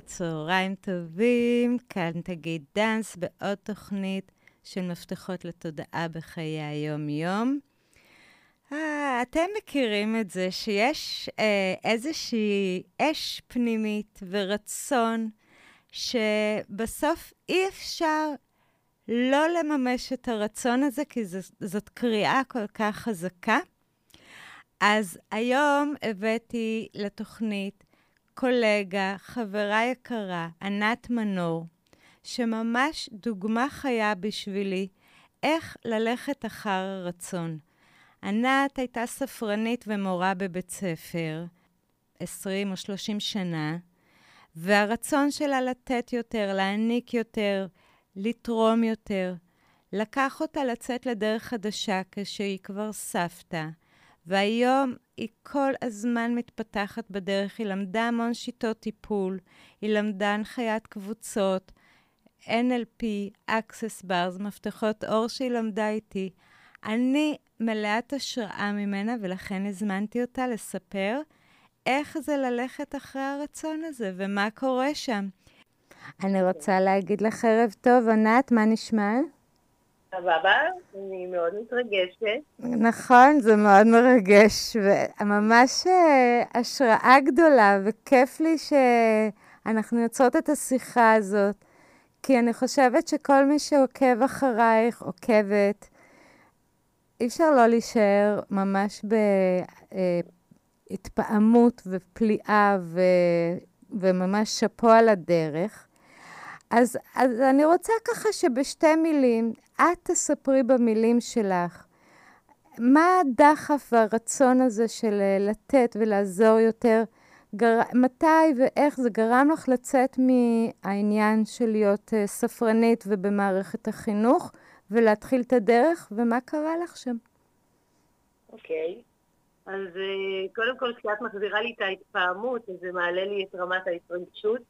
צהריים טובים, כאן תגיד דנס בעוד תוכנית של מפתחות לתודעה בחיי היום-יום. אתם מכירים את זה שיש איזושהי אש פנימית ורצון שבסוף אי אפשר לא לממש את הרצון הזה, כי זאת קריאה כל כך חזקה. אז היום הבאתי לתוכנית קולגה, חברה יקרה, ענת מנור, שממש דוגמה חיה בשבילי איך ללכת אחר הרצון. ענת הייתה ספרנית ומורה בבית ספר 20 או 30 שנה, והרצון שלה לתת יותר, להעניק יותר, לתרום יותר, לקח אותה לצאת לדרך חדשה כשהיא כבר סבתא, והיום היא כל הזמן מתפתחת בדרך. היא למדה המון שיטות טיפול, היא למדה הנחיית קבוצות, NLP, Access Bars, מפתחות אור שהיא למדה איתי. אני מלאת השראה ממנה, ולכן הזמנתי אותה לספר איך זה ללכת אחרי הרצון הזה ומה קורה שם. אני רוצה להגיד לך ערב טוב, ענת, מה נשמע? סבבה, אני מאוד מתרגשת. נכון, זה מאוד מרגש, וממש השראה גדולה, וכיף לי שאנחנו יוצרות את השיחה הזאת, כי אני חושבת שכל מי שעוקב אחרייך, עוקבת, אי אפשר לא להישאר ממש בהתפעמות ופליאה וממש שפו על הדרך. אז אני רוצה ככה שבשתי מילים, את תספרי במילים שלך, מה הדחף והרצון הזה של לתת ולעזור יותר, מתי ואיך זה גרם לך לצאת מהעניין של להיות ספרנית ובמערכת החינוך, ולהתחיל את הדרך, ומה קרה לך שם? אוקיי. אז קודם כל, כשאת מחזירה לי את ההתפעמות, זה מעלה לי את רמת ההתרגשות,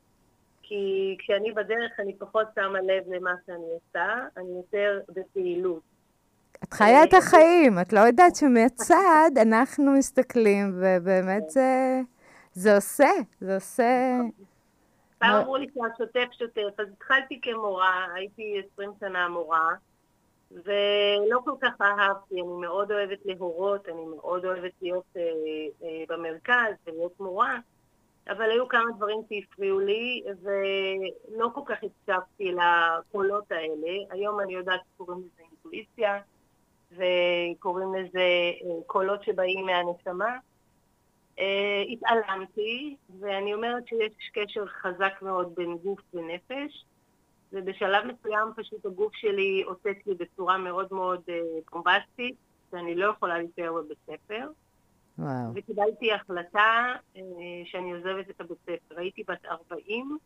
כי כשאני בדרך אני פחות שמה לב למה שאני עושה, אני יותר בפעילות. את חיה את החיים, את לא יודעת שמהצד אנחנו מסתכלים, ובאמת זה עושה, זה עושה. פעם אמרו לי שהשוטף, אז התחלתי כמורה, הייתי 20 שנה מורה, ולא כל כך אהבתי, אני מאוד אוהבת להורות, אני מאוד אוהבת להיות במרכז ולהיות מורה, אבל היו כמה דברים שהפריעו לי, ולא כל כך התשבתי לקולות האלה. היום אני יודעת שקוראים לזה אינטואיציה, וקוראים לזה קולות שבאים מהנשמה. התעלמתי, ואני אומרת שיש קשר חזק מאוד בין גוף ונפש, ובשלב מסוים פשוט הגוף שלי עושה לי בצורה מאוד מאוד קומבסטית, שאני לא יכולה להישאר בבית ספר. וואו. וקיבלתי החלטה שאני עוזבת את הבית ספר. הייתי בת 40,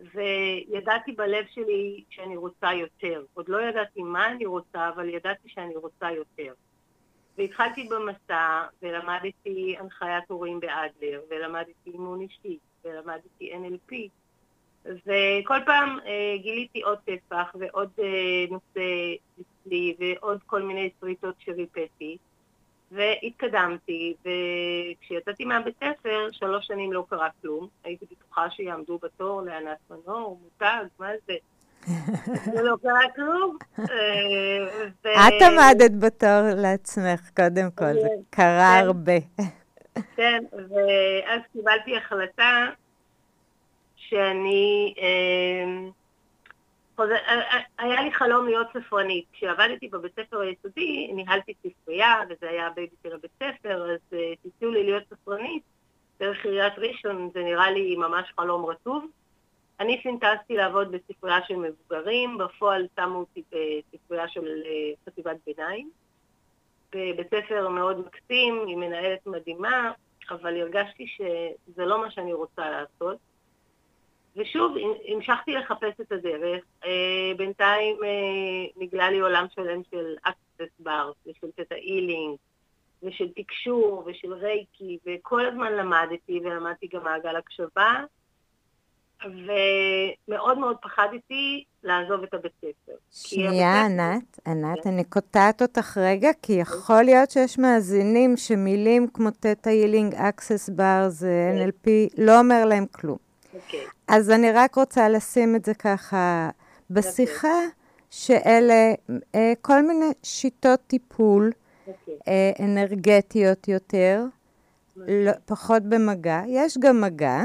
וידעתי בלב שלי שאני רוצה יותר. עוד לא ידעתי מה אני רוצה, אבל ידעתי שאני רוצה יותר. והתחלתי במסע, ולמדתי הנחיית הורים באדלר, ולמדתי אימון אישי, ולמדתי NLP, וכל פעם גיליתי עוד פסח, ועוד נושא אצלי, ועוד כל מיני שריטות שריפאתי, והתקדמתי, וכשיצאתי מהבית ספר, 3 שנים לא קרה כלום. הייתי בטוחה שיעמדו בתור לענת מנור, מותג, מה זה? זה לא קרה כלום. את עמדת בתור לעצמך, קודם כל, זה קרה הרבה. כן, ואז קיבלתי החלטה שאני... היה לי חלום להיות ספרנית. כשעבדתי בבית ספר היסודי, ניהלתי ספרייה, וזה היה בבית הספר, אז תיצאו לי להיות ספרנית. דרך עיריית ראשון, זה נראה לי ממש חלום רטוב. אני פינטסתי לעבוד בספרייה של מבוגרים, בפועל שמו אותי בספרייה של חטיבת ביניים. בבית ספר מאוד מקסים, היא מנהלת מדהימה, אבל הרגשתי שזה לא מה שאני רוצה לעשות. ושוב, המשכתי לחפש את הדרך. בינתיים נגלה לי עולם שלם של Access Bars, ושל Thetahealing, ושל תקשור, ושל רייקי, וכל הזמן למדתי, ולמדתי גם מעגל הקשבה, ומאוד מאוד פחדתי לעזוב את הבית ספר. שנייה, ענת, אני קוטעת אותך רגע, כי יכול להיות שיש מאזינים שמילים כמו Thetahealing, Access Bars, NLP, לא אומר להם כלום. אוקיי. אז אני רק רוצה לשים את זה ככה בשיחה, שאלה כל מיני שיטות טיפול אנרגטיות יותר, פחות במגע. יש גם מגע,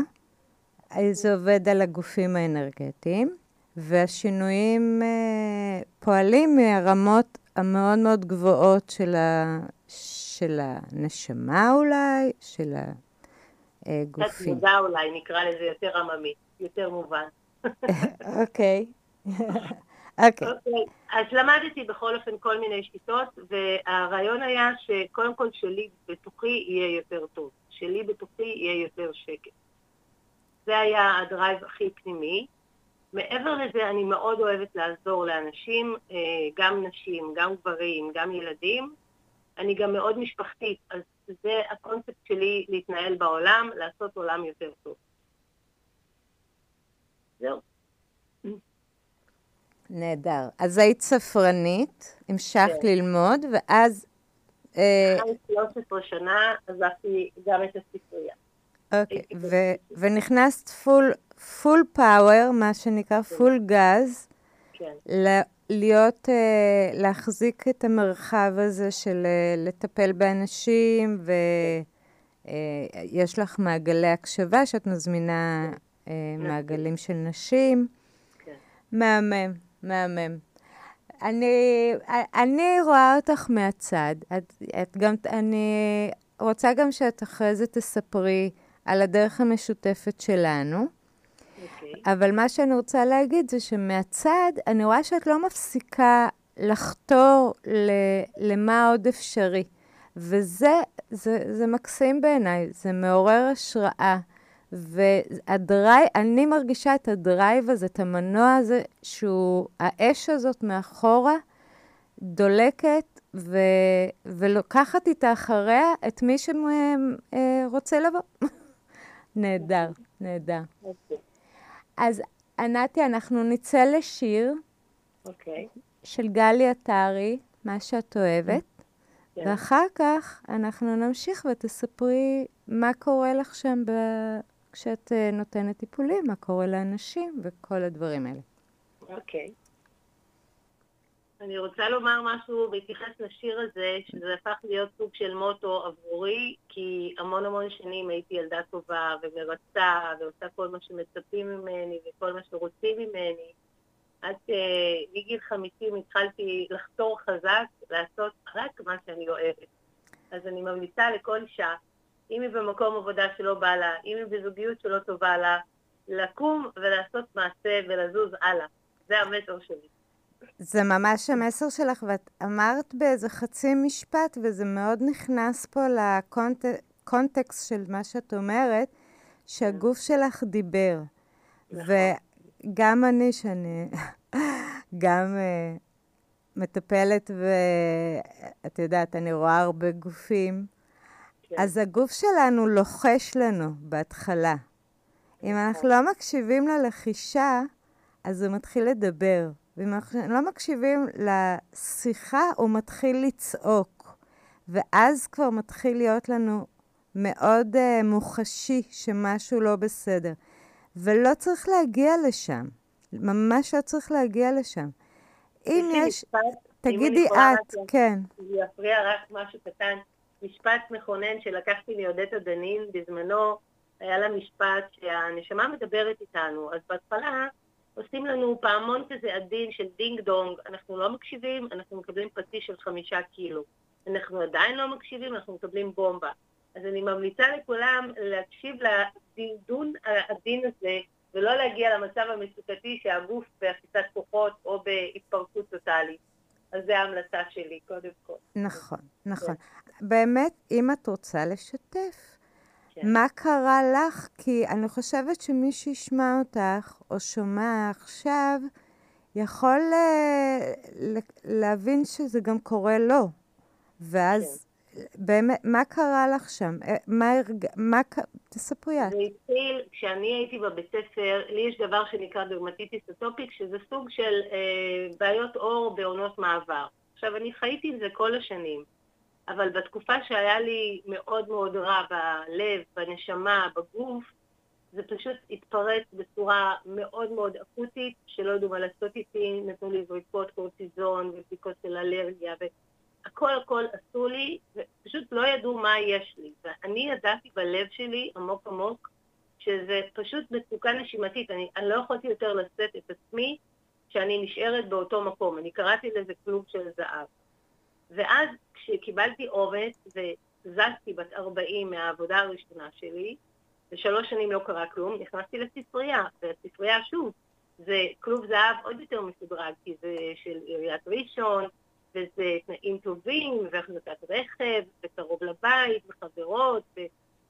זה עובד על הגופים האנרגטיים, והשינויים פועלים מהרמות המאוד מאוד גבוהות של הנשמה אולי, של הגופים. קצת מודע אולי, נקרא לזה יותר עממי, יותר מובן. אוקיי. אוקיי. אז למדתי בכל אופן כל מיני שיטות, והרעיון היה שקודם כל שלי בתוכי יהיה יותר טוב, שלי בתוכי יהיה יותר שקט. זה היה הדרייב הכי פנימי. מעבר לזה אני מאוד אוהבת לעזור לאנשים, גם נשים, גם גברים, גם ילדים. אני גם מאוד משפחתית, אז זה הקונספט שלי להתנהל בעולם, לעשות עולם יותר טוב. זהו. נהדר. אז היית ספרנית, המשכת ללמוד, ואז... אחרי 13 שנה עזבתי גם את הספרייה. אוקיי, ונכנסת פול פאוור, מה שנקרא פול גז, להיות, להחזיק את המרחב הזה של לטפל באנשים, ויש לך מעגלי הקשבה שאת מזמינה מעגלים של נשים. מהמם, מהמם. אני רואה אותך מהצד, את גם, אני רוצה גם שאת אחרי זה תספרי על הדרך המשותפת שלנו, אבל מה שאני רוצה להגיד זה שמהצד אני רואה שאת לא מפסיקה לחתור למה עוד אפשרי, וזה זה מקסים בעיניי, זה מעורר השראה, והדרייב, אני מרגישה את הדרייב הזה, את המנוע הזה, שהוא, האש הזאת מאחורה, דולקת ולוקחת איתה אחריה את מי שרוצה לבוא. נהדר, נהדר. אז ענתי, אנחנו נצא לשיר של גלי תרי, מה שאת אוהבת, ואחר כך אנחנו נמשיך ותספרי מה קורה לך שם כשאת נותנת טיפולים, מה קורה לאנשים וכל הדברים האלה. אוקיי. אני רוצה לומר משהו בהתייחס לשיר הזה, שזה הפך להיות סוג של מוטו עבורי, כי המון המון שנים הייתי ילדה טובה ומרצה ועושה כל מה שמצפים ממני וכל מה שרוצים ממני. עד מגיל 50 התחלתי לחתור חזק, לעשות רק מה שאני אוהבת. אז אני ממליצה לכל אישה, אם היא במקום עבודה שלא בא לה, אם היא בזוגיות שלא טובה לה, לקום ולעשות מעשה ולזוז הלאה. זה המסר שלי. זה ממש המסר שלך, ואת אמרת באיזה חצי משפט, וזה מאוד נכנס פה לקונטקסט של מה שאת אומרת, שהגוף שלך דיבר. וגם אני, שאני גם מטפלת, ואת יודעת, אני רואה הרבה גופים, אז הגוף שלנו לוחש לנו בהתחלה. אם אנחנו לא מקשיבים ללחישה, אז הוא מתחיל לדבר. ואם אנחנו לא מקשיבים לשיחה, הוא מתחיל לצעוק. ואז כבר מתחיל להיות לנו מאוד מוחשי שמשהו לא בסדר. ולא צריך להגיע לשם. ממש לא צריך להגיע לשם. אם יש... תגידי את, כן. אני אפריע רק משהו קטן. משפט מכונן שלקחתי ליהודית הדנין בזמנו, היה לה משפט שהנשמה מדברת איתנו. אז בהתחלה... עושים לנו פעמון כזה עדין של דינג דונג, אנחנו לא מקשיבים, אנחנו מקבלים פטיש של 5 קילו. אנחנו עדיין לא מקשיבים, אנחנו מקבלים בומבה. אז אני ממליצה לכולם להקשיב לדינדון העדין הזה, ולא להגיע למצב המצוקתי שהגוף בהפיסת כוחות או בהתפרקות טוטלית. אז זה ההמלצה שלי, קודם כל. נכון, נכון. באמת, אם את רוצה לשתף, מה קרה לך? כי אני חושבת שמי שישמע אותך, או שומע עכשיו, יכול להבין שזה גם קורה לו. ואז, באמת, מה קרה לך שם? תספרי את. זה התחיל, כשאני הייתי בבית ספר, לי יש דבר שנקרא דרמטיטיס אטופיק, שזה סוג של בעיות אור בעונות מעבר. עכשיו, אני חייתי עם זה כל השנים. אבל בתקופה שהיה לי מאוד מאוד רע בלב, בנשמה, בגוף, זה פשוט התפרץ בצורה מאוד מאוד אקוטית, שלא ידעו מה לעשות איתי, נתנו לי זריקות קורטיזון ובדיקות של אלרגיה, והכל הכל עשו לי, ופשוט לא ידעו מה יש לי. ואני ידעתי בלב שלי עמוק עמוק, שזה פשוט מצוקה נשימתית, אני לא יכולתי יותר לשאת את עצמי, שאני נשארת באותו מקום, אני קראתי לזה כלוב של זהב. ואז כשקיבלתי אומץ וזזתי בת 40 מהעבודה הראשונה שלי, ו3 שנים לא קרה כלום, נכנסתי לספרייה, והספרייה שוב, זה כלוב זהב עוד יותר מסודרג, כי זה של עיריית ראשון, וזה תנאים טובים, והחזקת רכב, וקרוב לבית, וחברות,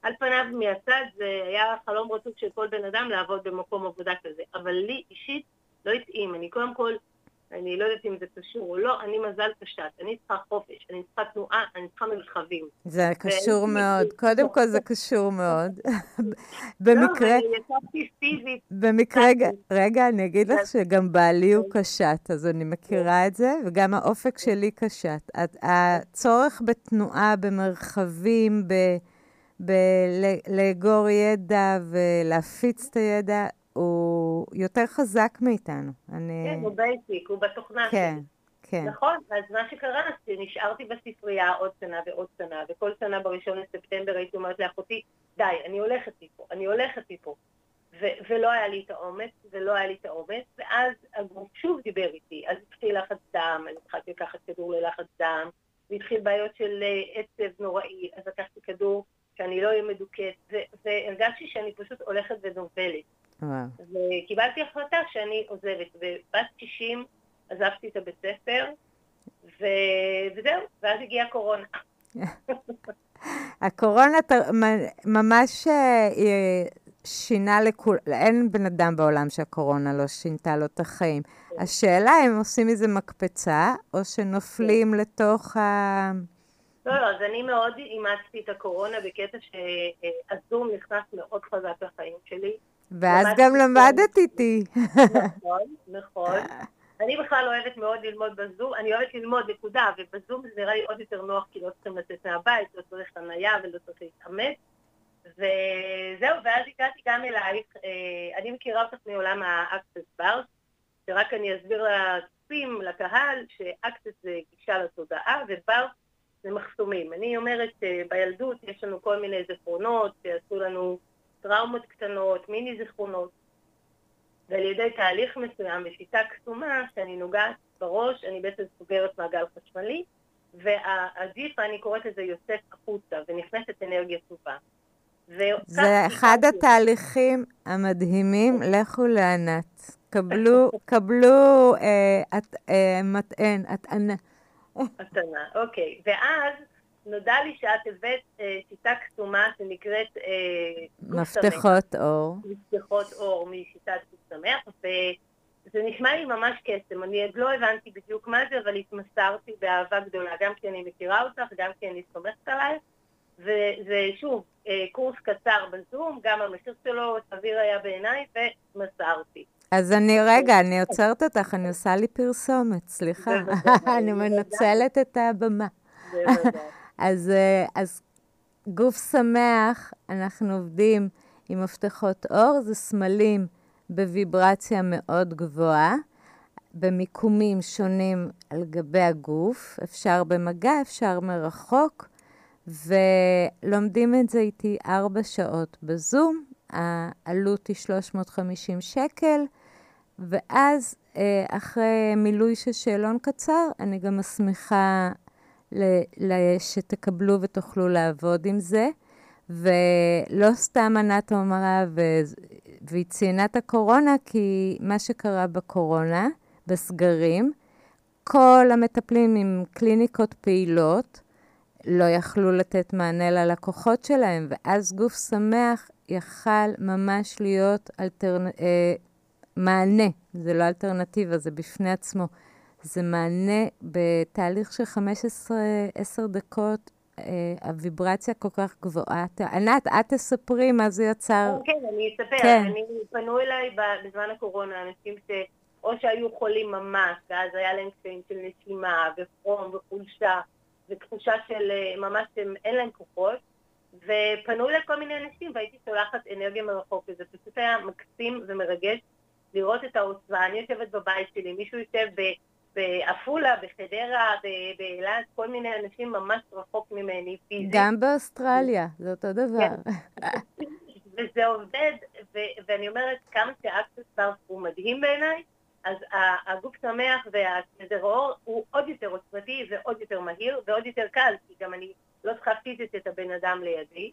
ועל פניו מהצד זה היה חלום רצוף של כל בן אדם לעבוד במקום עבודה כזה, אבל לי אישית לא יתאים, אני קודם כל, אני לא יודעת אם זה קשור או לא, אני מזל קשת, אני צריכה חופש, אני צריכה תנועה, אני צריכה מרחבים. זה קשור מאוד, קודם כל זה קשור מאוד. במקרה... לא, אני יצאתי פיזית. במקרה, רגע, אני אגיד לך שגם בעלי הוא קשת, אז אני מכירה את זה, וגם האופק שלי קשת. הצורך בתנועה, במרחבים, לאגור ידע ולהפיץ את הידע, הוא יותר חזק מאיתנו. כן, הוא בייסיק, הוא בתוכנה. כן, כן. נכון, אז מה שקרה, נשארתי בספרייה עוד שנה ועוד שנה, וכל שנה בראשון לספטמבר הייתי אומרת לאחותי, די, אני הולכת מפה, אני הולכת מפה. ולא היה לי את האומץ, ואז הגרוב שוב דיבר איתי, אז התחיל לחץ דם, אני התחלתי לקחת כדור ללחץ דם, והתחיל בעיות של עצב נוראי, אז לקחתי כדור שאני לא אהיה מדוכאת, והרגשתי שאני פשוט הולכת ונובלת. וקיבלתי החלטה שאני עוזבת, ובת 90 עזבתי את הבית ספר, וזהו, ואז הגיעה הקורונה. הקורונה ממש שינה לכולם, אין בן אדם בעולם שהקורונה לא שינתה לו את החיים. השאלה אם עושים איזה מקפצה, או שנופלים לתוך ה... לא, אז אני מאוד אימצתי את הקורונה בקטע שהזום נכנס מאוד חזק לחיים שלי. ואז גם למדת איתי. נכון, נכון. אני בכלל אוהבת מאוד ללמוד בזום, אני אוהבת ללמוד נקודה, ובזום זה נראה לי עוד יותר נוח, כי לא צריכים לצאת מהבית, לא צריך חניה ולא צריך להתאמץ. וזהו, ואז הגעתי גם אלייך, אני מכירה אותך מעולם ה-Access Bars, שרק אני אסביר לצופים, לקהל, ש-Access זה גישה לתודעה, ו-Bars זה מחסומים. אני אומרת שבילדות יש לנו כל מיני זיכרונות, שעשו לנו... טראומות קטנות, מיני זיכרונות, ועל ידי תהליך מסוים בשיטה קסומה, שאני נוגעת בראש, אני בעצם סוגרת מעגל חשמלי, והדיפה, אני קוראת לזה יוצאת החוצה, ונכנסת אנרגיה טובה. זה אחד התהליכים המדהימים, לכו לענת, קבלו מתען, התענה. התענה, אוקיי, ואז... נודע לי שאת הבאת שיטה קסומה שנקראת מפתחות אור. מפתחות אור משיטת קסמך, וזה נשמע לי ממש קסם. אני עוד לא הבנתי בדיוק מה זה, אבל התמסרתי באהבה גדולה, גם כי אני מכירה אותך, גם כי אני סומכת עלייך. וזה שוב, קורס קצר בזום, גם המחיר שלו סביר היה בעיניי, ומסרתי. אז אני רגע, אני עוצרת אותך, אני עושה לי פרסומת, סליחה. אני מנצלת את הבמה. אז גוף שמח, אנחנו עובדים עם מפתחות אור, זה סמלים בוויברציה מאוד גבוהה, במיקומים שונים על גבי הגוף, אפשר במגע, אפשר מרחוק, ולומדים את זה איתי 4 שעות בזום, העלות היא 350 שקל, ואז אחרי מילוי של שאלון קצר, אני גם מסמיכה שתקבלו ותוכלו לעבוד עם זה, ולא סתם ענת אמרה, והיא ציינה את הקורונה, כי מה שקרה בקורונה, בסגרים, כל המטפלים עם קליניקות פעילות, לא יכלו לתת מענה ללקוחות שלהם, ואז גוף שמח יכל ממש להיות מענה, זה לא אלטרנטיבה, זה בפני עצמו, זה מענה בתהליך של 15-10 דקות, הוויברציה כל כך גבוהה. ענת, את תספרי מה זה יצר. כן, אני אספר. כן. אני פנו אליי בזמן הקורונה, אנשים שאו שהיו חולים ממש, ואז היה להם קשיים של נשימה, וחום, וחולשה, ותחושה של ממש אין להם כוחות, ופנו לכל מיני אנשים והייתי שולחת אנרגיה מרחוק, וזה פשוט היה מקסים ומרגש לראות את העוצמה. אני יושבת בבית שלי, מישהו יושב באפולה, בחדרה, באילת, כל מיני אנשים ממש רחוק ממני פיזית. גם באוסטרליה, זה אותו דבר. וזה עובד, ואני אומרת, כמה שהאקסס בארס הוא מדהים בעיניי, אז הגוף שמח והסדר אור הוא עוד יותר עוצמתי ועוד יותר מהיר ועוד יותר קל, כי גם אני לא צריכה פיזית את הבן אדם לידי.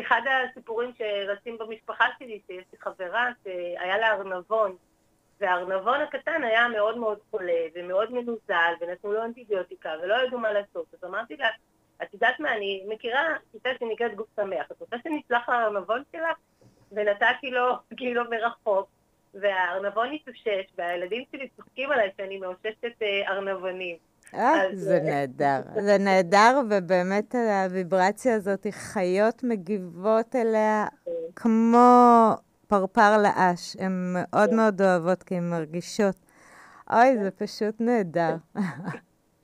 אחד הסיפורים שרצים במשפחה שלי, שיש לי חברה שהיה לה ארנבון, והארנבון הקטן היה מאוד מאוד חולה ומאוד מנוזל, ונתנו לו אנטיביוטיקה ולא ידעו מה לעשות. אז אמרתי לה, את יודעת מה, אני מכירה שיטה שנקראת גוף שמח, את רוצה שנצלח לארנבון שלך? ונתתי לו כאילו מרחוק, והארנבון התאושש, והילדים שלי צוחקים עליי שאני מאוששת ארנבונים. זה נהדר, זה נהדר, ובאמת הוויברציה הזאת, חיות מגיבות אליה כמו פרפר לאש, הן מאוד מאוד אוהבות כי הן מרגישות, אוי זה פשוט נהדר.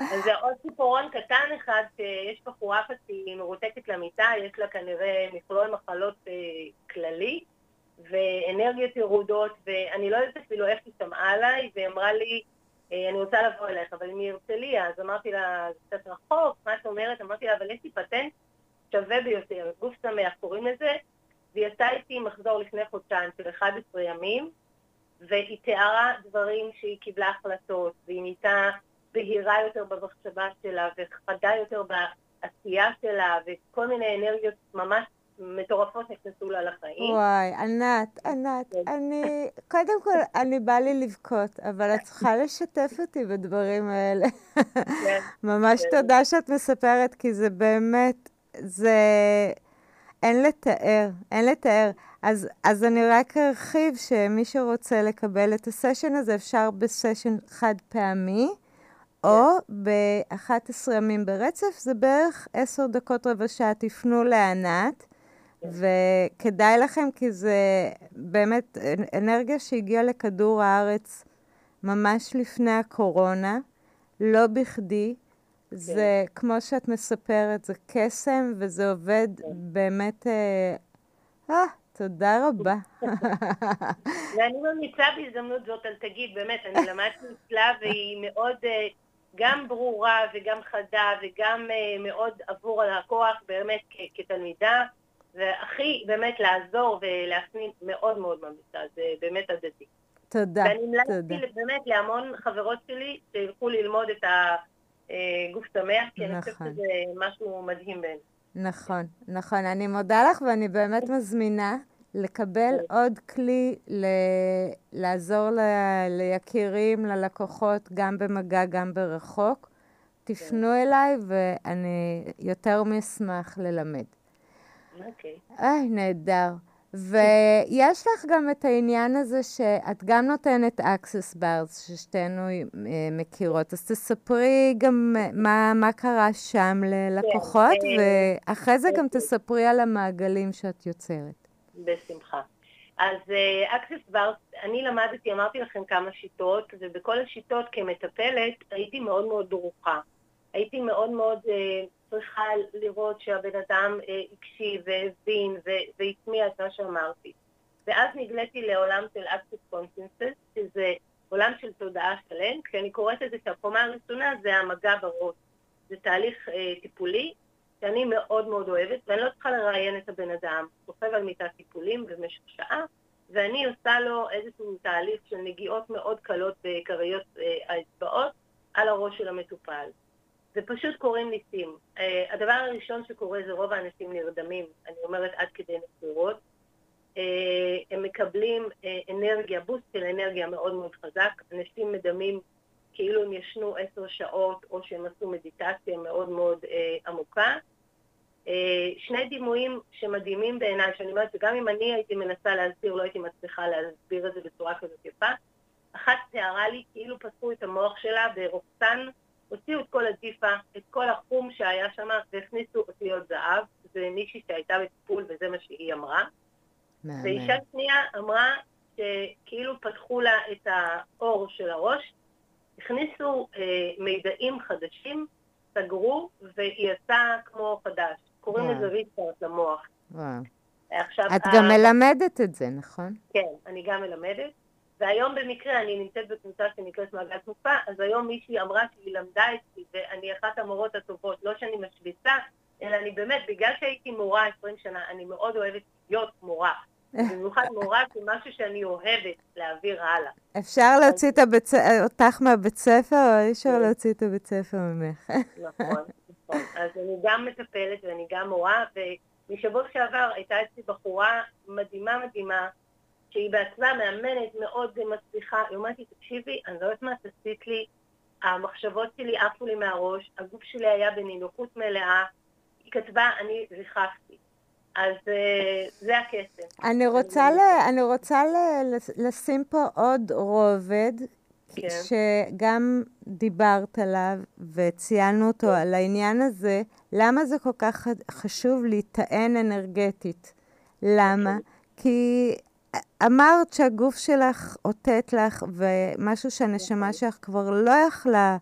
אז זה עוד סיפורון קטן אחד, שיש בחורה שהיא מרותקת למיטה, יש לה כנראה מכלול מחלות כללי, ואנרגיות ירודות, ואני לא יודעת אפילו איך היא שמעה עליי, ואמרה לי, אני רוצה לבוא אליך, אבל אם היא הרצליה, אז אמרתי לה, זה קצת רחוק, מה את אומרת? אמרתי לה, אבל יש לי פטנט שווה ביותר, גוף שמח, קוראים לזה, והיא עשתה איתי מחזור לפני חודשיים של 11 ימים, והיא תיארה דברים שהיא קיבלה החלטות, והיא נהייתה בהירה יותר במחשבה שלה, וחדה יותר בעשייה שלה, וכל מיני אנרגיות ממש מטורפות נכנסו לה לחיים. וואי, ענת, ענת, אני, קודם כל, אני באה לי לבכות, אבל את צריכה לשתף אותי בדברים האלה. ממש תודה שאת מספרת, כי זה באמת, זה, אין לתאר, אין לתאר. אז אני רק ארחיב שמי שרוצה לקבל את הסשן הזה, אפשר בסשן חד פעמי, או ב-11 ימים ברצף, זה בערך 10 דקות רבע שעה, תפנו לענת, וכדאי לכם, כי זה באמת אנרגיה שהגיעה לכדור הארץ ממש לפני הקורונה, לא בכדי, זה כמו שאת מספרת, זה קסם, וזה עובד באמת, תודה רבה. ואני ממליצה בהזדמנות זאת, אל תגיד, באמת, אני למדתי אצלה, והיא מאוד גם ברורה וגם חדה, וגם מאוד עבור על הכוח, באמת כתלמידה, והכי באמת לעזור ולהפנים מאוד מאוד ממליצה, זה באמת הדדי. תודה, ואני מלאתי באמת להמון חברות שלי שהלכו ללמוד את הגוף שמח, כי אני חושבת שזה משהו מדהים בין. נכון, נכון. אני מודה לך, ואני באמת מזמינה לקבל עוד כלי לעזור ליקירים, ללקוחות, גם במגע, גם ברחוק. תפנו אליי, ואני יותר משמח ללמד. אוקיי, נהדר. ויש לך גם את העניין הזה שאת גם נותנת Access Bars, ששתינו מכירות. אז תספרי גם מה קרה שם ללקוחות, ואחרי זה גם תספרי על המעגלים שאת יוצרת. בשמחה. אז Access Bars, אני למדתי, אמרתי לכם כמה שיטות, ובכל השיטות כמטפלת הייתי מאוד מאוד דרוכה. הייתי מאוד מאוד צריכה לראות שהבן אדם הקשיב והבין והתמיע את מה שאמרתי. ואז נגלתי לעולם של Access Consciousness, שזה עולם של תודעה שלם, כשאני קוראת את זה שהקומה הראשונה זה המגע בראש. זה תהליך טיפולי שאני מאוד מאוד אוהבת, ואני לא צריכה לראיין את הבן אדם. סוחב על מיטת טיפולים במשך שעה, ואני עושה לו איזשהו תהליך של נגיעות מאוד קלות בקריות האצבעות על הראש של המטופל. זה פשוט קוראים ניסים. הדבר הראשון שקורה זה רוב האנשים נרדמים, אני אומרת עד כדי נפגרות. הם מקבלים אנרגיה, בוסט של אנרגיה מאוד מאוד חזק. אנשים מדמים כאילו הם ישנו 10 שעות או שהם עשו מדיטציה מאוד מאוד עמוקה. שני דימויים שמדהימים בעיניי, שאני אומרת שגם אם אני הייתי מנסה להסביר, לא הייתי מצליחה להסביר את זה בצורה כזאת יפה. אחת תיארה לי כאילו פסקו את המוח שלה ברוחצן, הוציאו את כל הג'יפה, את כל החום שהיה שם, והכניסו אותיות זהב. זה מישהי שהייתה בטיפול, וזה מה שהיא אמרה. ואישה שנייה אמרה שכאילו פתחו לה את האור של הראש, הכניסו מידעים חדשים, סגרו, והיא עשה כמו חדש. קוראים לזה ריסטארט למוח. את גם מלמדת את זה, נכון? כן, אני גם מלמדת. והיום במקרה, אני נמצאת בקבוצה שנקראת מעגל תנופה, אז היום מישהי אמרה שהיא למדה אצלי, ואני אחת המורות הטובות, לא שאני משביצה, אלא אני באמת, בגלל שהייתי מורה 20 שנה, אני מאוד אוהבת להיות מורה. במיוחד מורה זה משהו שאני אוהבת להעביר הלאה. אפשר להוציא אותך מהבית ספר, או אי אפשר להוציא את הבית ספר ממך? נכון, נכון. אז אני גם מטפלת ואני גם מורה, ומשבוע שעבר הייתה אצלי בחורה מדהימה מדהימה, שהיא בעצמה מאמנת מאוד מצליחה. היא אומרת לי, תקשיבי, אני לא יודעת מה תעשית לי, המחשבות שלי עפו לי מהראש, הגוף שלי היה בנינוחות מלאה, היא כתבה, אני ריחפתי. אז זה הקסם. אני רוצה לשים פה עוד רובד, כן. שגם דיברת עליו וציינו אותו, כן. על העניין הזה, למה זה כל כך חשוב להיטען אנרגטית? למה? כי אמרת שהגוף שלך אותת לך, ומשהו שהנשמה שלך כבר לא יכלה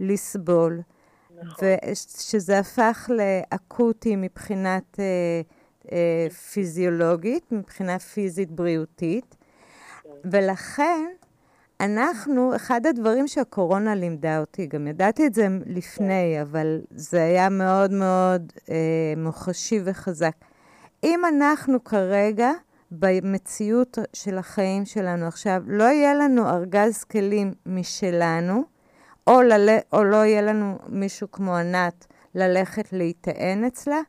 לסבול, ושזה הפך לאקוטי מבחינת פיזיולוגית, מבחינה פיזית בריאותית, ולכן אנחנו, אחד הדברים שהקורונה לימדה אותי, גם ידעתי את זה לפני, אבל זה היה מאוד מאוד מוחשי וחזק. אם אנחנו כרגע במציאות של החיים שלנו עכשיו, לא יהיה לנו ארגז כלים משלנו, או לא יהיה לנו מישהו כמו ענת ללכת להיטען אצלה,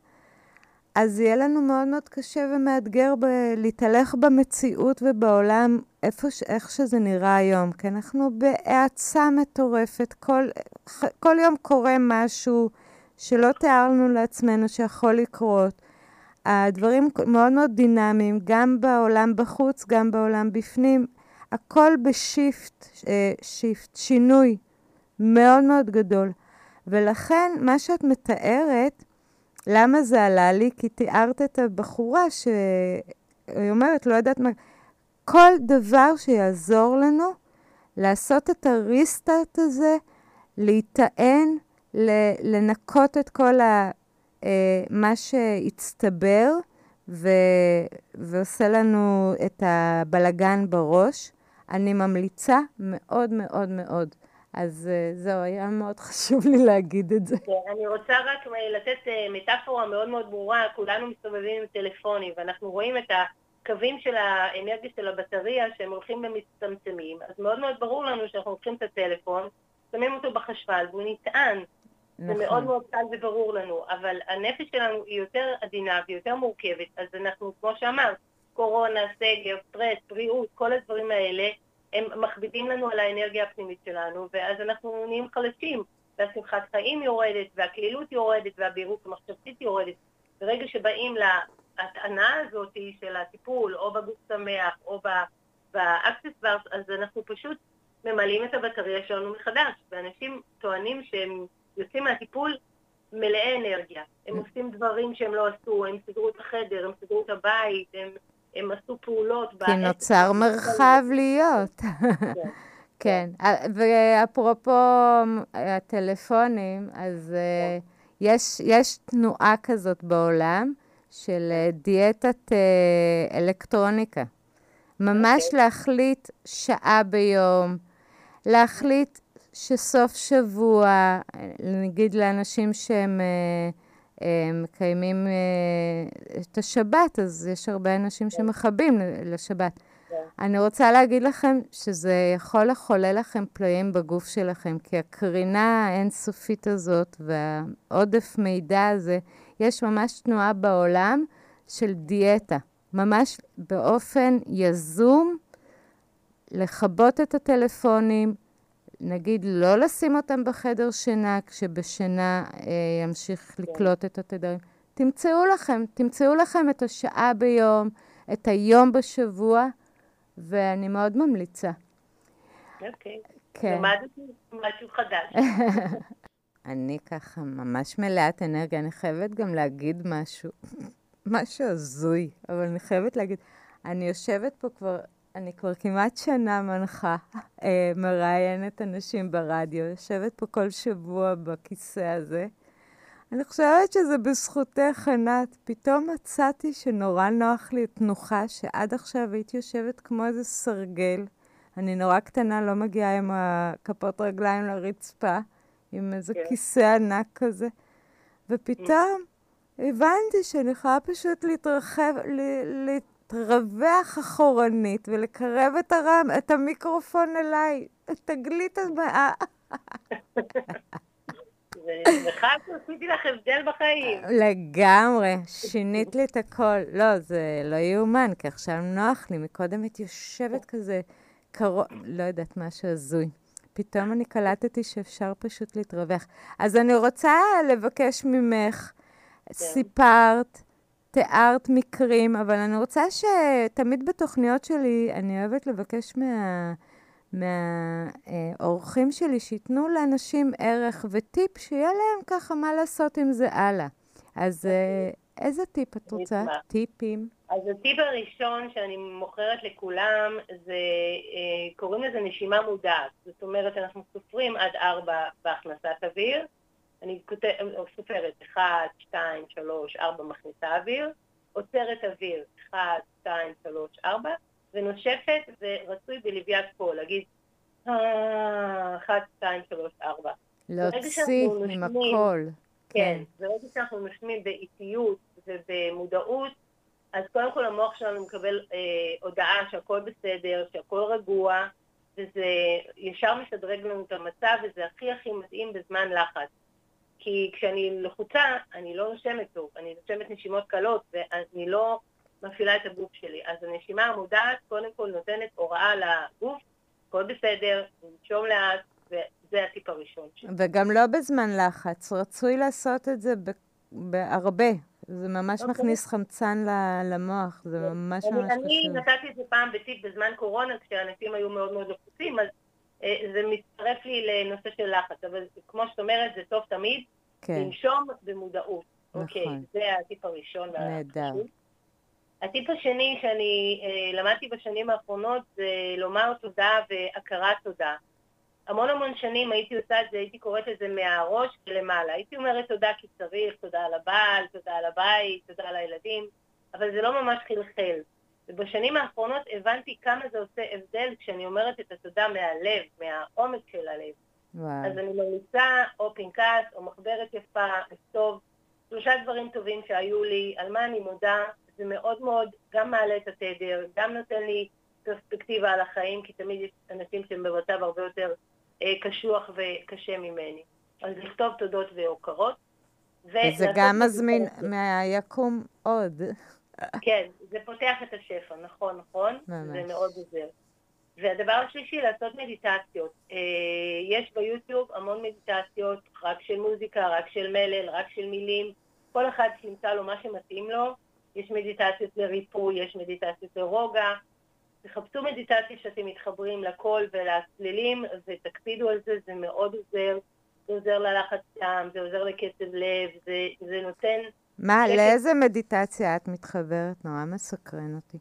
אז יהיה לנו מאוד מאוד קשה ומאתגר להתהלך במציאות ובעולם איך שזה נראה היום, כי אנחנו בהאצה מטורפת, כל יום קורה משהו שלא תיארנו לעצמנו שיכול לקרות, הדברים מאוד מאוד דינמיים, גם בעולם בחוץ, גם בעולם בפנים, הכל בשיפט, שינוי מאוד מאוד גדול. ולכן מה שאת מתארת, למה זה עלה לי? כי תיארת את הבחורה שהיא אומרת, לא יודעת מה, כל דבר שיעזור לנו לעשות את הריסטארט הזה, להיטען, לנקות את כל מה שהצטבר ועושה לנו את הבלגן בראש. אני ממליצה מאוד מאוד מאוד. אז זהו, היה מאוד חשוב לי להגיד את זה. אני רוצה רק לתת מטאפורה מאוד מאוד ברורה. כולנו מסתובבים עם טלפונים, ואנחנו רואים את הקווים של האנרגיה של הבטריה שהם הולכים ומצטמצמים. אז מאוד מאוד ברור לנו שאנחנו הולכים את הטלפון, שמים אותו בחשמל, והוא נטען. זה מאוד מאוד קל וברור לנו, אבל הנפש שלנו היא יותר עדינה ויותר מורכבת, אז אנחנו, כמו שאמרת, קורונה, סגר, סטרס, בריאות, כל הדברים האלה, הם מכבידים לנו על האנרגיה הפנימית שלנו, ואז אנחנו נהיים חלשים, והשמחת חיים יורדת, והקלילות יורדת, והבירות המחשבתית יורדת. ברגע שבאים להטענה הזאת של הטיפול, או בגוף שמח, או ב-Access Bars, אז אנחנו פשוט ממלאים את הבטריה שלנו מחדש, ואנשים טוענים שהם יוצאים מהטיפול מלאי אנרגיה. הם עושים דברים שהם לא עשו, הם סגרו את החדר, הם סגרו את הבית, הם עשו פעולות. כי נוצר מרחב להיות. כן. ואפרופו הטלפונים, אז יש תנועה כזאת בעולם של דיאטת אלקטרוניקה. ממש להחליט שעה ביום, להחליט שסוף שבוע, נגיד לאנשים שהם מקיימים את השבת, אז יש הרבה אנשים שמחבים לשבת. אני רוצה להגיד לכם שזה יכול לחולל לכם פלאים בגוף שלכם, כי הקרינה האינסופית הזאת והעודף מידע הזה, יש ממש תנועה בעולם של דיאטה, ממש באופן יזום, לחבות את הטלפונים, נגיד לא לשים אותם בחדר שינה, כשבשינה ימשיך לקלוט את התדרים. תמצאו לכם את השעה ביום, את היום בשבוע, ואני מאוד ממליצה. אוקיי. כן. למדתי משהו חדש. אני ככה ממש מלאת אנרגיה, אני חייבת גם להגיד משהו הזוי, אבל אני חייבת להגיד, אני יושבת פה כבר, אני כבר כמעט שנה מנחה, מראיינת אנשים ברדיו, יושבת פה כל שבוע בכיסא הזה. אני חושבת שזה בזכותך, ענת. פתאום מצאתי שנורא נוח לי תנוחה, שעד עכשיו הייתי יושבת כמו איזה סרגל. אני נורא קטנה, לא מגיעה עם הכפות רגליים לרצפה, עם איזה כיסא ענק כזה. ופתאום הבנתי שאני יכולה פשוט להתרווח אחורנית ולקרב את המיקרופון אליי, את תגלית הבאה. וחד עשיתי לך הבדל בחיים. לגמרי, שינית לי את הכל. לא, זה לא יאומן, כי עכשיו נוח לי. מקודם את יושבת כזה קרוב, לא יודעת מה שעזוי. פתאום אני קלטתי שאפשר פשוט להתרווח. אז אני רוצה לבקש ממך, סיפרת, תיארת מקרים, אבל אני רוצה שתמיד בתוכניות שלי, אני אוהבת לבקש מהאורחים שלי שיתנו לאנשים ערך וטיפ שיהיה להם ככה מה לעשות עם זה הלאה. אז איזה טיפ את רוצה? טיפים? אז הטיפ הראשון שאני מוכרת לכולם, זה קוראים לזה נשימה מודעת. זאת אומרת, אנחנו סופרים עד 4 בהכנסת אוויר. אני סופרת 1, 2, 3, 4 מכניסה אוויר. עוצרת אוויר 1, 2, 3, 4. ונושפת ורצוי בלוויית פה, להגיד 1, 2, 3, 4. להוציף ממקול. כן, ברגע שאנחנו נושמים באיטיות ובמודעות, אז קודם כל המוח שלנו מקבל הודעה שהכל בסדר, שהכל רגוע, וזה ישר משדרג לנו את המצב, וזה הכי הכי מתאים בזמן לחץ. כי כשאני לחוצה, אני לא נושמת טוב, אני נושמת נשימות קלות, ואני לא מפעילה את הגוף שלי. אז הנשימה המודעת קודם כל נותנת הוראה לגוף, כל בסדר, נשום לאט, וזה הטיפ הראשון שלי. וגם לא בזמן לחץ, רצוי לעשות את זה בהרבה. זה ממש מכניס חמצן למוח, זה ממש ממש חשוב. אני נתתי את זה פעם בטיפ בזמן קורונה, כשהאנשים היו מאוד מאוד לחוצים, אז זה מצטרף לי לנושא של לחץ, אבל כמו שאת אומרת, זה טוב תמיד, לנשום במודעות. אוקיי, זה הטיפ הראשון. נהדר. הטיפ השני שאני למדתי בשנים האחרונות זה לומר תודה והכרת תודה. המון המון שנים הייתי עושה את זה, הייתי קוראת את זה מהראש ולמעלה. הייתי אומרת תודה כי צריך, תודה על הבעל, תודה על הבית, תודה על הילדים, אבל זה לא ממש חלחל. ובשנים האחרונות הבנתי כמה זה עושה הבדל כשאני אומרת את התודה מהלב, מהעומק של הלב. וואו. אז אני מריצה או פנקס או מחברת יפה, טוב, 3 דברים טובים שהיו לי, על מה אני מודה, זה מאוד מאוד גם מעלה את התדר, גם נותן לי פרספקטיבה על החיים, כי תמיד יש אנשים שהם במצב הרבה יותר קשוח וקשה ממני. אז לכתוב תודות והוקרות. וזה גם מזמין מהיקום עוד. כן, זה פותח את השפע, נכון, נכון. זה מאוד עוזר. והדבר השלישי, לעשות מדיטציות. יש ביוטיוב המון מדיטציות, רק של מוזיקה, רק של מלל, רק של מילים. כל אחד שימצא לו מה שמתאים לו. יש מדיטציות לריפוי, יש מדיטציות לרוגע. תחפשו מדיטציה שאתם מתחברים לקול ולצלילים, ותקפידו על זה, זה מאוד עוזר. זה עוזר ללחץ דם, זה עוזר לקצב לב, זה נותן... מה, לאיזה מדיטציה את מתחברת? נורא מסקרן אותי.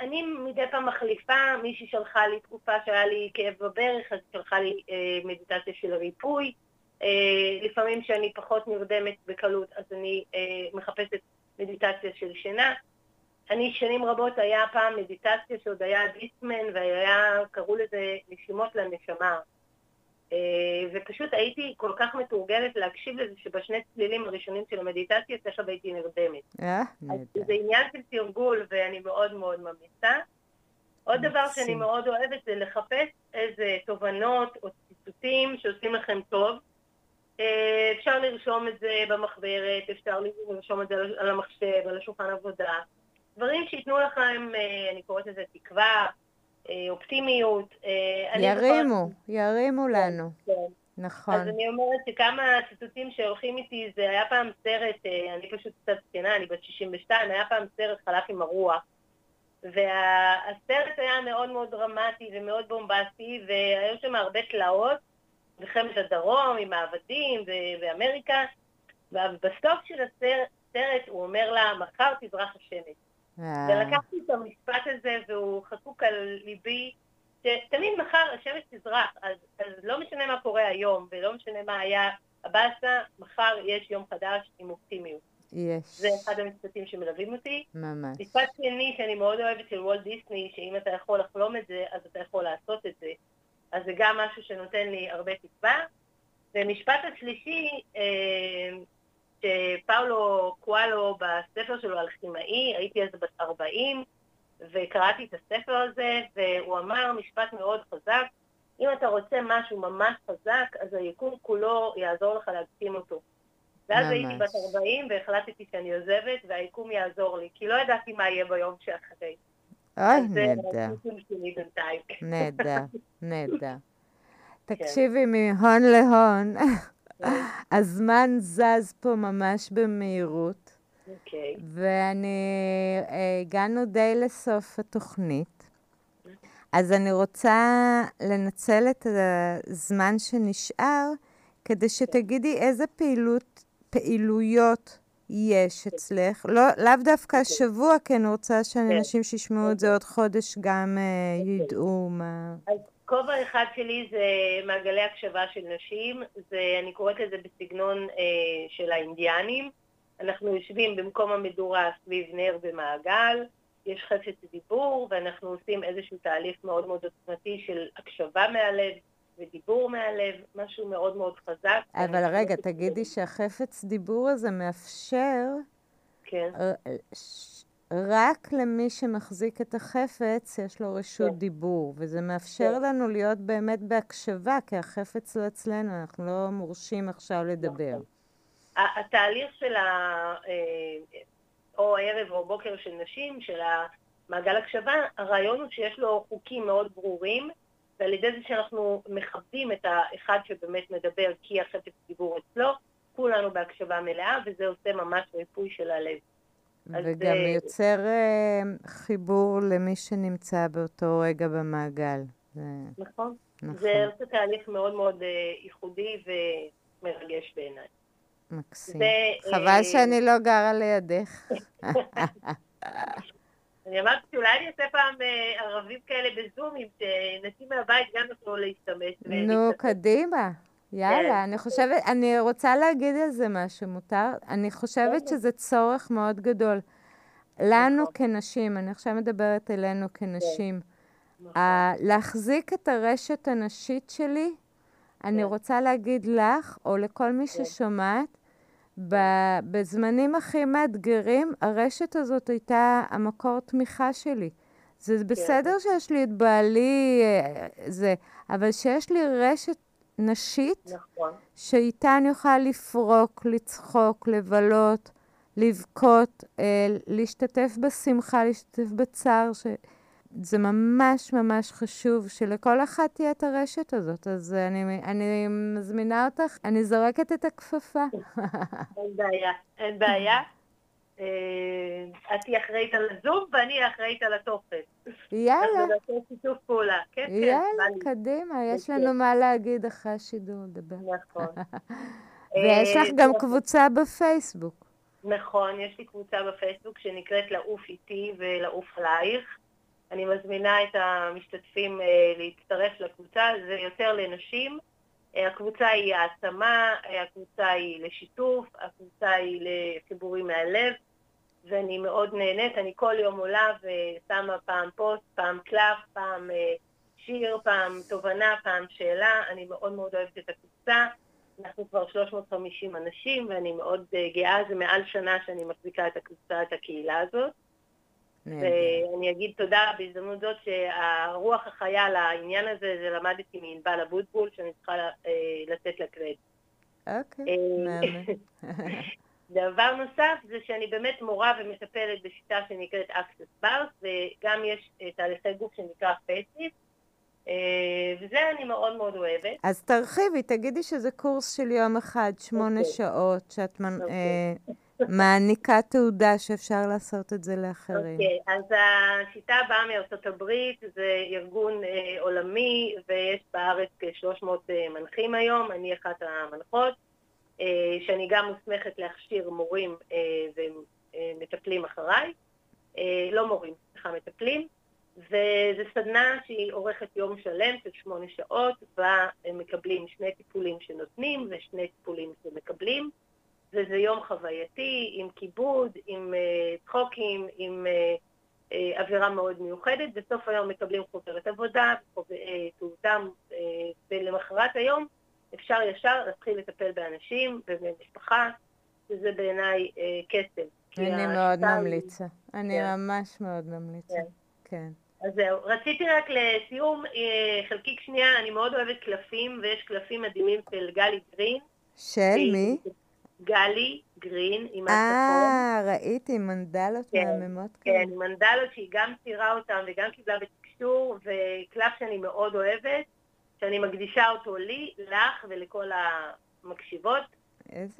אני מדי פעם מחליפה, מישהי שלחה לי תקופה שהיה לי כאב בברך, אז שלחה לי מדיטציה של ריפוי. לפעמים שאני פחות נרדמת בקלות, אז אני מחפשת מדיטציה של שינה. אני שנים רבות היה פעם מדיטציה שעוד היה דיסמן, קראו לזה נשימות לנשמה. ופשוט הייתי כל כך מתורגלת להקשיב לזה שבשני צלילים הראשונים של המדיטציה, עכשיו הייתי נרדמת. אז זה עניין של תרגול ואני מאוד מאוד ממליצה. עוד דבר שאני מאוד אוהבת זה לחפש איזה תובנות או ציטוטים שעושים לכם טוב. אפשר לרשום את זה במחברת, אפשר לרשום את זה על המחשב, על השולחן עבודה. דברים שיתנו לכם, אני קוראת לזה תקווה, אופטימיות. ירימו לנו. נכון. אז אני אומרת שכמה ציטוטים שהולכים איתי, זה היה פעם סרט, אני פשוט קצת זקנה, אני בת 62, היה פעם סרט חלף עם הרוח. והסרט היה מאוד מאוד דרמטי ומאוד בומבסטי, והיו שם הרבה תלאות, מלחמת הדרום עם העבדים ואמריקה, ובסוף של הסרט הוא אומר לה, מחר תזרח השמש. ולקחתי את המשפט הזה והוא חקוק על ליבי, שתמיד מחר השמש תזרח, אז לא משנה מה קורה היום ולא משנה מה היה הבאסה, מחר יש יום חדש עם אופטימיות. יש. זה אחד המשפטים שמלווים אותי. ממש. משפט שני שאני מאוד אוהבת של וולט דיסני, שאם אתה יכול לחלום את זה, אז אתה יכול לעשות את זה. אז זה גם משהו שנותן לי הרבה תקווה. ומשפט השלישי, שפאולו קואלו בספר שלו על כימאי, הייתי אז בת 40, וקראתי את הספר הזה, והוא אמר משפט מאוד חזק, אם אתה רוצה משהו ממש חזק, אז היקום כולו יעזור לך להגשים אותו. ואז הייתי בת 40 והחלטתי שאני עוזבת, והיקום יעזור לי, כי לא ידעתי מה יהיה ביום שאחרי. אוי, נדע. נדע, נדע. תקשיבי, מהון להון, הזמן זז פה ממש במהירות, והגענו די לסוף התוכנית, אז אני רוצה לנצל את הזמן שנשאר, כדי שתגידי איזה פעילויות יש אצלך, לאו דווקא השבוע, כי אני רוצה שאנשים שישמעו את זה עוד חודש גם ידעו מה... כובע אחד שלי זה מעגלי הקשבה של נשים, אני קוראת לזה בסגנון של האינדיאנים, אנחנו יושבים במקום המדורה סביב נר במעגל, יש חפץ דיבור ואנחנו עושים איזשהו תהליך מאוד מאוד עוצמתי של הקשבה מהלב ודיבור מהלב, משהו מאוד מאוד חזק. אבל רגע, תגידי שהחפץ דיבור הזה מאפשר רק למי שמחזיק את החפץ יש לו רשות דיבור, וזה מאפשר לנו להיות באמת בהקשבה, כי החפץ לא אצלנו, אנחנו לא מורשים עכשיו לדבר. התהליך של או ערב או בוקר של נשים, של מעגל הקשבה, הרעיון הוא שיש לו חוקים מאוד ברורים, ועל ידי זה שאנחנו מכבדים את האחד שבאמת מדבר, כי החפץ דיבור אצלו, כולנו בהקשבה מלאה, וזה עושה ממש ריפוי של הלב. וגם יוצר חיבור למי שנמצא באותו רגע במעגל. נכון. זה עושה תהליך מאוד מאוד ייחודי ומרגש בעיניי. מקסים. חבל שאני לא גרה לידך. אני אמרתי שאולי אני אעשה פעם ערבים כאלה בזומים, שנשים מהבית גם יוכלו להשתמש. נו, קדימה. יאללה, אני חושבת, אני רוצה להגיד על זה משהו, מותר? אני חושבת שזה צורך מאוד גדול. לנו כנשים, אני עכשיו מדברת אלינו כנשים, להחזיק את הרשת הנשית שלי, אני רוצה להגיד לך, או לכל מי ששומעת, בזמנים הכי מאתגרים, הרשת הזאת הייתה המקור תמיכה שלי. זה בסדר שיש לי את בעלי, אבל שיש לי רשת נשית, שאיתה אני יכולה לפרוק, לצחוק, לבלות, לבכות, להשתתף בשמחה, להשתתף בצער, זה ממש ממש חשוב שלכל אחת תהיה את הרשת הזאת, אז אני מזמינה אותך, אני זורקת את הכפפה. אין בעיה, אין בעיה. את תהיה אחראית על הזום ואני אהיה אחראית על התופס. יאללה. אנחנו נעשה שיתוף פעולה. כן, כן. יאללה, קדימה. יש לנו מה להגיד אחרי השידור, דבר. נכון. ויש לך גם קבוצה בפייסבוק. נכון, יש לי קבוצה בפייסבוק שנקראת לעוף איתי ולעוף עלייך. אני מזמינה את המשתתפים להצטרף לקבוצה, זה יותר לנשים. הקבוצה היא העצמה, הקבוצה היא לשיתוף, הקבוצה היא לחיבורים מהלב, ואני מאוד נהנית, אני כל יום עולה ושמה פעם פוסט, פעם קלף, פעם שיר, פעם תובנה, פעם שאלה, אני מאוד מאוד אוהבת את הקבוצה, אנחנו כבר 350 אנשים, ואני מאוד גאה, זה מעל שנה שאני מחזיקה את הקבוצה, את הקהילה הזאת, ואני אגיד תודה בהזדמנות זאת שהרוח החיה לעניין הזה, זה למדתי מענבל הבוטבול שאני צריכה לתת לקרד. אוקיי, מאמן. דבר נוסף זה שאני באמת מורה ומטפלת בשיטה שנקראת Access Bars, וגם יש תהליכי גוף שנקרא פייסיס, וזה אני מאוד מאוד אוהבת. אז תרחיבי, תגידי שזה קורס של יום אחד, 8 שעות, שאת... מעניקה תעודה שאפשר לעשות את זה לאחרים. אוקיי, אז השיטה הבאה מארצות הברית, זה ארגון עולמי, ויש בארץ כ-300 מנחים היום, אני אחת המנחות, שאני גם מוסמכת להכשיר מורים ומטפלים אחריי, לא מורים, סליחה, מטפלים, וזו סדנה שהיא עורכת יום שלם של 8 שעות, ומקבלים 2 טיפולים שנותנים ו2 טיפולים שמקבלים, וזה יום חווייתי עם כיבוד, עם צחוקים, עם אווירה מאוד מיוחדת. בסוף היום מקבלים חוברת עבודה, תעודה, ולמחרת היום אפשר ישר להתחיל לטפל באנשים ובמשפחה, וזה בעיניי קסם. אני מאוד ממליצה, אני ממש מאוד ממליצה, כן. אז זהו, רציתי רק לסיום חלקיק שנייה, אני מאוד אוהבת קלפים, ויש קלפים מדהימים של גלי גרין. של מי? גלי גרין, עם הצפון. ראיתי, מנדלות מהממות כאלה. כן, מנדלות שהיא גם צירה אותם וגם קיבלה בתקשור, וקלף שאני מאוד אוהבת, שאני מקדישה אותו לי, לך ולכל המקשיבות. איזה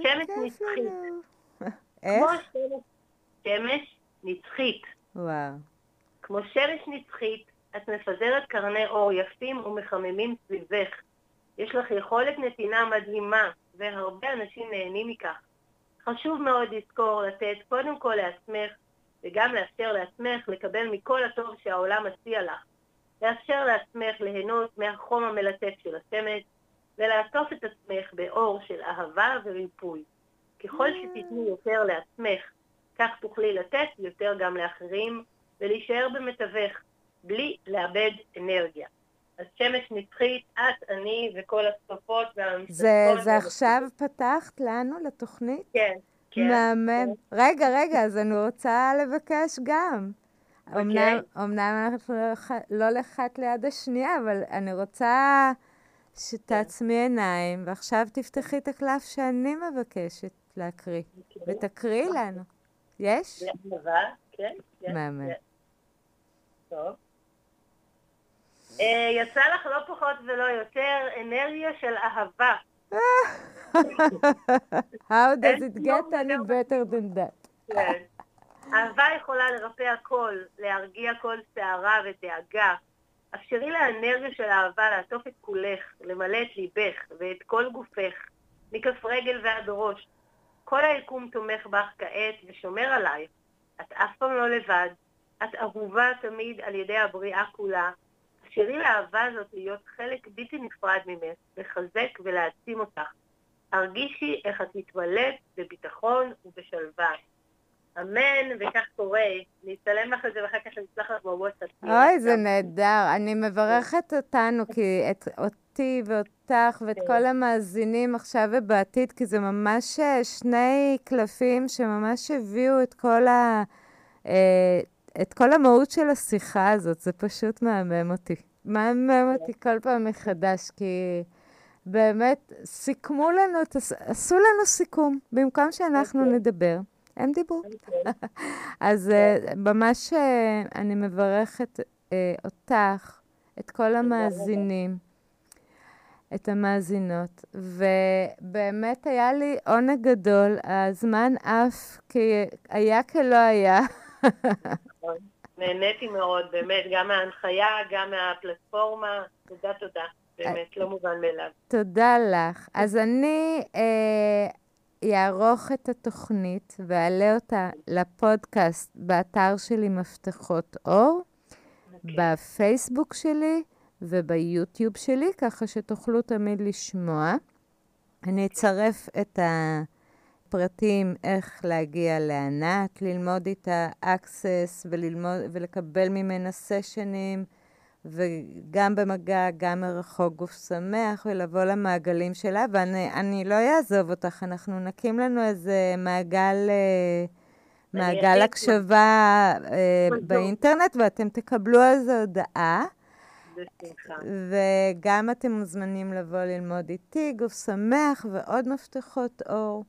כיף לנו. איך? כמו שמש נצחית. וואו. כמו שמש נצחית, את מפזרת קרני אור יפים ומחממים סביבך. יש לך יכולת נתינה מדהימה, והרבה אנשים נהנים מכך. חשוב מאוד לזכור לתת קודם כל לעצמך, וגם לאפשר לעצמך לקבל מכל הטוב שהעולם מציע לך. לאפשר לעצמך ליהנות מהחום המלטף של השמש, ולעטוף את עצמך באור של אהבה וריפוי. ככל שתתני יותר לעצמך, כך תוכלי לתת יותר גם לאחרים, ולהישאר במתווך, בלי לאבד אנרגיה. אז שמש נצחית, את, אני וכל הסופות והמשתפות. זה עכשיו פתחת לנו לתוכנית? כן, כן. מאמן. רגע, אז אני רוצה לבקש גם. אמנם אנחנו לא לחת ליד השנייה, אבל אני רוצה שתעצמי עיניים, ועכשיו תפתחי את הקלף שאני מבקשת להקריא, ותקריא לנו. יש? כן, כן. מאמן. טוב. יצא לך לא פחות ולא יותר אנרגיה של אהבה. How does it get any better than that? אהבה יכולה לרפא הכל, להרגיע כל סערה ודאגה. אפשרי לאנרגיה של אהבה לעטוף את כולך, למלא את ליבך ואת כל גופך, מכף רגל ועד ראש. כל היקום תומך בך כעת ושומר עלייך. את אף פעם לא לבד, את אהובה תמיד על ידי הבריאה כולה. אפשרי לאהבה הזאת להיות חלק בלתי נפרד ממך, לחזק ולהעצים אותך. הרגישי איך את מתמלאת בביטחון ובשלווה. אמן, וכך קורה. נצלם לך את זה ואחר כך נצלח לך בוואטסאפ. אוי, זה נהדר. אני מברכת אותנו, כי אותי ואותך ואת כל המאזינים עכשיו ובעתיד, כי זה ממש 2 קלפים שממש הביאו את כל ה... את כל המהות של השיחה הזאת, זה פשוט מהמם אותי. מהמם אותי כל פעם מחדש, כי באמת סיכמו לנו, עשו לנו סיכום, במקום שאנחנו נדבר, הם דיברו. אז ממש אני מברכת אותך, את כל המאזינים, את המאזינות, ובאמת היה לי עונג גדול, הזמן אף, כי היה כלא היה. נהניתי מאוד, באמת, גם מההנחיה, גם מהפלטפורמה, תודה, באמת, לא מובן מאליו. תודה לך. אז אני אערוך את התוכנית ואעלה אותה לפודקאסט באתר שלי מפתחות אור, בפייסבוק שלי וביוטיוב שלי, ככה שתוכלו תמיד לשמוע. אני אצרף את פרטים איך להגיע לענת, ללמוד איתה access ולקבל ממנה סשנים, וגם במגע, גם מרחוק גוף שמח, ולבוא למעגלים שלה, ואני לא אעזוב אותך, אנחנו נקים לנו איזה מעגל הקשבה באינטרנט, ואתם תקבלו איזו הודעה, וגם אתם מוזמנים לבוא ללמוד איתי, גוף שמח ועוד מפתחות אור.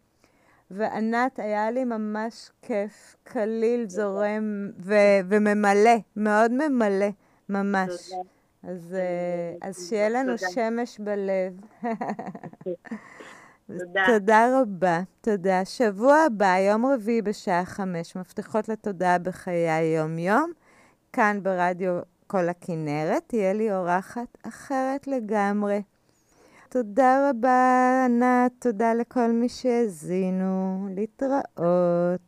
וענת, היה לי ממש כיף, קליל, זורם וממלא, מאוד ממלא, ממש. אז שיהיה לנו שמש בלב. תודה רבה, תודה. שבוע הבא, יום רביעי בשעה 5, מפתחות לתודעה בחיי יום-יום, כאן ברדיו כל הכנרת, תהיה לי אורחת אחרת לגמרי. תודה רבה, ענת, תודה לכל מי שהזינו, להתראות.